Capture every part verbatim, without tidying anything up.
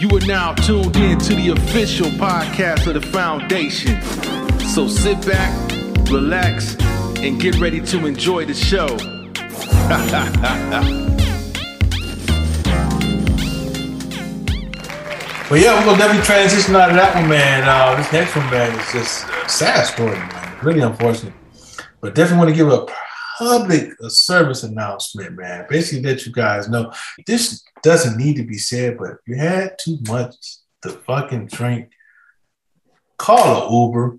You are now tuned in to the official podcast of the Foundation. So sit back, relax, and get ready to enjoy the show. Well, yeah, we're going to definitely transition out of that one, man. Uh, this next one, man, is just a sad story, man. Really unfortunate. But definitely want to give a public service announcement, man. Basically, let you guys know this doesn't need to be said, but if you had too much to fucking drink, call an Uber.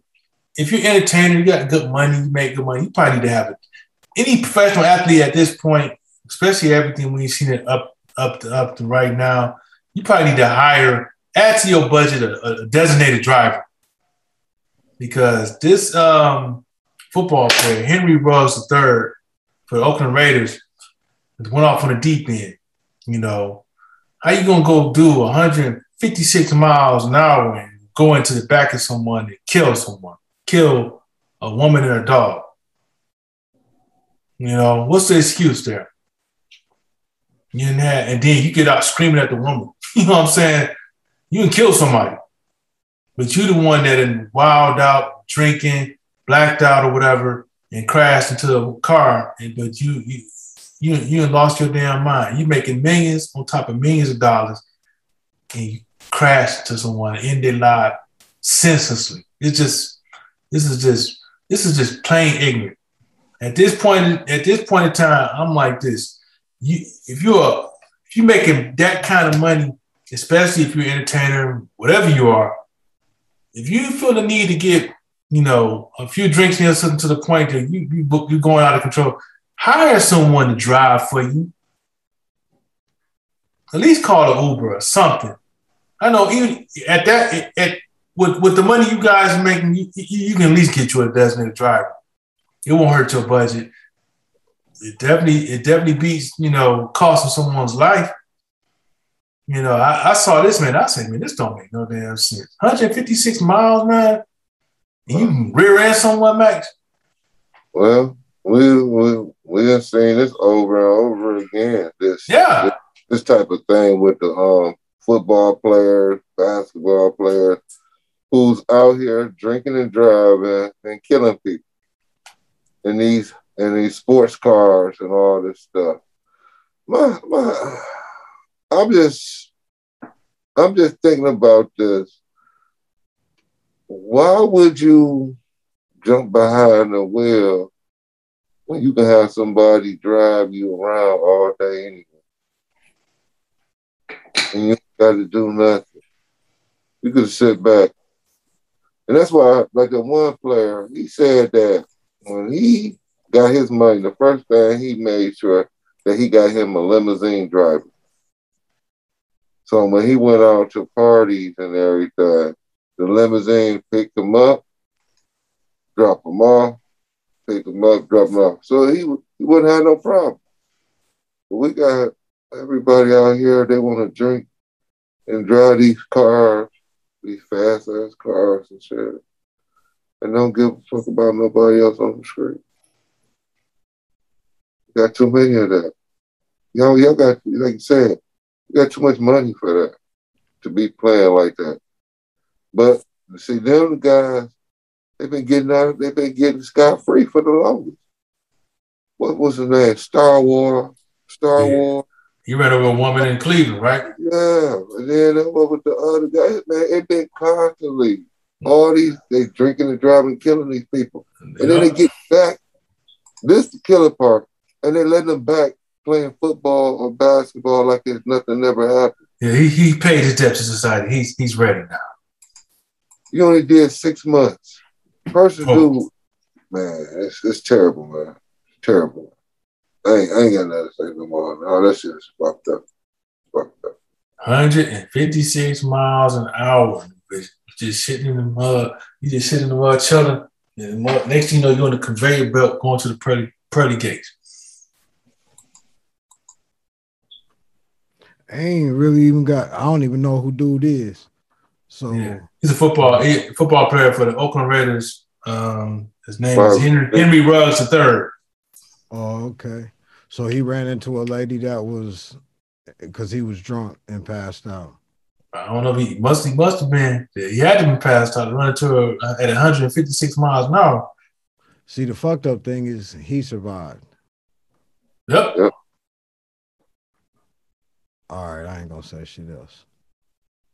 If you're an entertainer, you got good money, you make good money, you probably need to have it. Any professional athlete at this point, especially everything we've seen it up, up to up to right now, you probably need to hire, add to your budget a, a designated driver, because this um. football player, Henry Ruggs the third for the Oakland Raiders, went off on the deep end. You know, how you going to go do one hundred fifty-six miles an hour and go into the back of someone and kill someone, kill a woman and a dog? You know, what's the excuse there? You know, and then you get out screaming at the woman. You know what I'm saying? You can kill somebody, but you the one that in wild out, drinking, blacked out or whatever, and crashed into a car, and but you you you you lost your damn mind. You're making millions on top of millions of dollars, and you crashed into someone and end their life senselessly. It's just this is just this is just plain ignorant. At this point, at this point in time, I'm like this. You if you're if you're making that kind of money, especially if you're an entertainer, whatever you are, if you feel the need to get, you know, a few drinks near something to the point that you, you, you're going out of control, hire someone to drive for you. At least call an Uber or something. I know even at that, at with, with the money you guys are making, you, you can at least get you a designated driver. It won't hurt your budget. It definitely, it definitely beats, you know, costing someone's life. You know, I, I saw this, man. I said, man, this don't make no damn sense. one hundred fifty-six miles, man. And you rear-end someone, Max? Well, we we we have seen this over and over again. This yeah, this, this type of thing with the um football players, basketball players, who's out here drinking and driving and killing people in these in these sports cars and all this stuff. My my, I'm just I'm just thinking about this. Why would you jump behind the wheel when you can have somebody drive you around all day anyway? And you got to do nothing. You could sit back. And that's why, like the one player, he said that when he got his money, the first thing he made sure that he got him a limousine driver. So when he went out to parties and everything, the limousine picked him up, dropped him off, picked him up, dropped him off. So he, he wouldn't have no problem. But we got everybody out here, they want to drink and drive these cars, these fast-ass cars and shit, and don't give a fuck about nobody else on the street. You got too many of that. Y'all, y'all got, like you said, you got too much money for that, to be playing like that. But see, them guys, they've been getting out, they've been getting scot-free for the longest. What was his name? Star Wars. Star yeah. Wars. You read over a woman in Cleveland, right? Yeah. And then that one with the other guys, man, it been constantly. All these, they drinking and driving, killing these people. Yeah. And then they get back. This is the killer part. And they letting them back playing football or basketball like there's nothing ever happened. Yeah, he, he paid his debt to society. He's, he's ready now. You only did six months. Person, oh. dude, man, it's, it's terrible, man. It's terrible. I ain't, I ain't got nothing to say no more. No, that shit is fucked up. Fucked up. one hundred fifty-six miles an hour. Just sitting in the mud. You just sitting in the mud, chilling. And next thing you know, you're on the conveyor belt going to the pearly, pearly gates. I ain't really even got, I don't even know who dude is. So yeah. He's a football he, football player for the Oakland Raiders. Um, his name is Henry, Henry Ruggs the third. Oh, okay. So he ran into a lady that was, because he was drunk and passed out. I don't know if he must, he must have been. He had to be passed out to run into a, at one fifty-six miles an hour. See, the fucked up thing is he survived. Yep. Yep. All right, I ain't going to say shit else.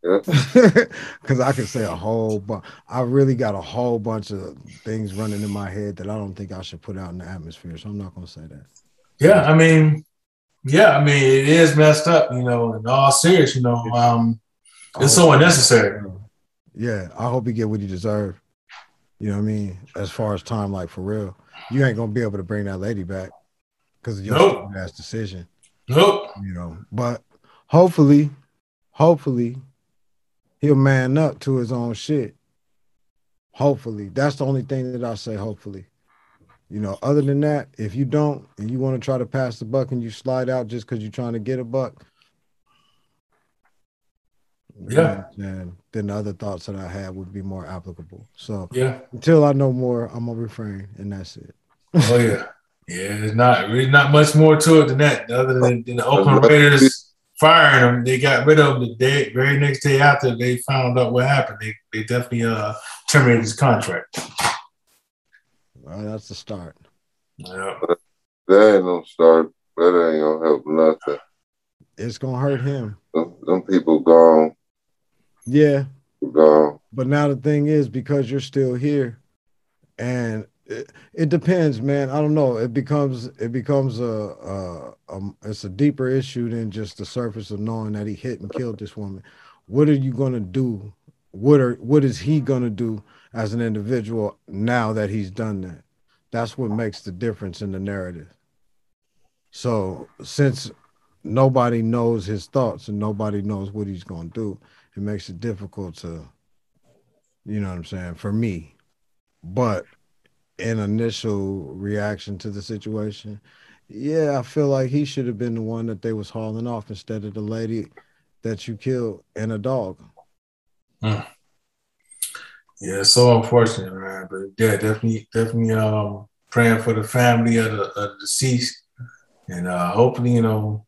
Because I can say a whole bunch. I really got a whole bunch of things running in my head that I don't think I should put out in the atmosphere, so I'm not going to say that. Yeah, I mean, yeah, I mean, it is messed up, you know, in all serious, you know. Um, it's so unnecessary. Yeah, I hope he get what he deserve. You know what I mean? As far as time, like, for real. You ain't going to be able to bring that lady back because of your nope. ass decision. Nope. You know, but hopefully, hopefully, he'll man up to his own shit. Hopefully. That's the only thing that I say, hopefully. You know, other than that, if you don't and you want to try to pass the buck and you slide out just because you're trying to get a buck, yeah, then, then the other thoughts that I had would be more applicable. So yeah, until I know more, I'm going to refrain, and that's it. Oh, yeah. Yeah, there's not really not much more to it than that, other than, than the Oakland Raiders firing them. They got rid of him the day, very next day after they found out what happened. They they definitely uh, terminated his contract. Well, that's the start. Yeah. That ain't no start. That ain't gonna help nothing. It's gonna hurt him. Them, them people gone. Yeah. Gone. But now the thing is, because you're still here, and it, it depends, man. I don't know. It becomes it becomes a, a, a it's a deeper issue than just the surface of knowing that he hit and killed this woman. What are you gonna do? What are what is he gonna do as an individual now that he's done that? That's what makes the difference in the narrative. So since nobody knows his thoughts and nobody knows what he's gonna do, it makes it difficult to, you know what I'm saying, for me. But an initial reaction to the situation, yeah, I feel like he should have been the one that they was hauling off instead of the lady that you killed and a dog. Mm. Yeah, it's so unfortunate, man. But yeah, definitely, definitely, um, praying for the family of the, of the deceased, and uh, hopefully, you know,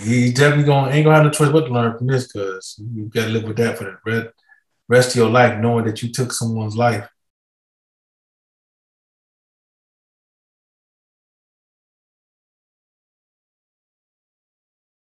he definitely gonna ain't gonna have no choice but to learn from this, because you gotta live with that for the rest rest of your life, knowing that you took someone's life.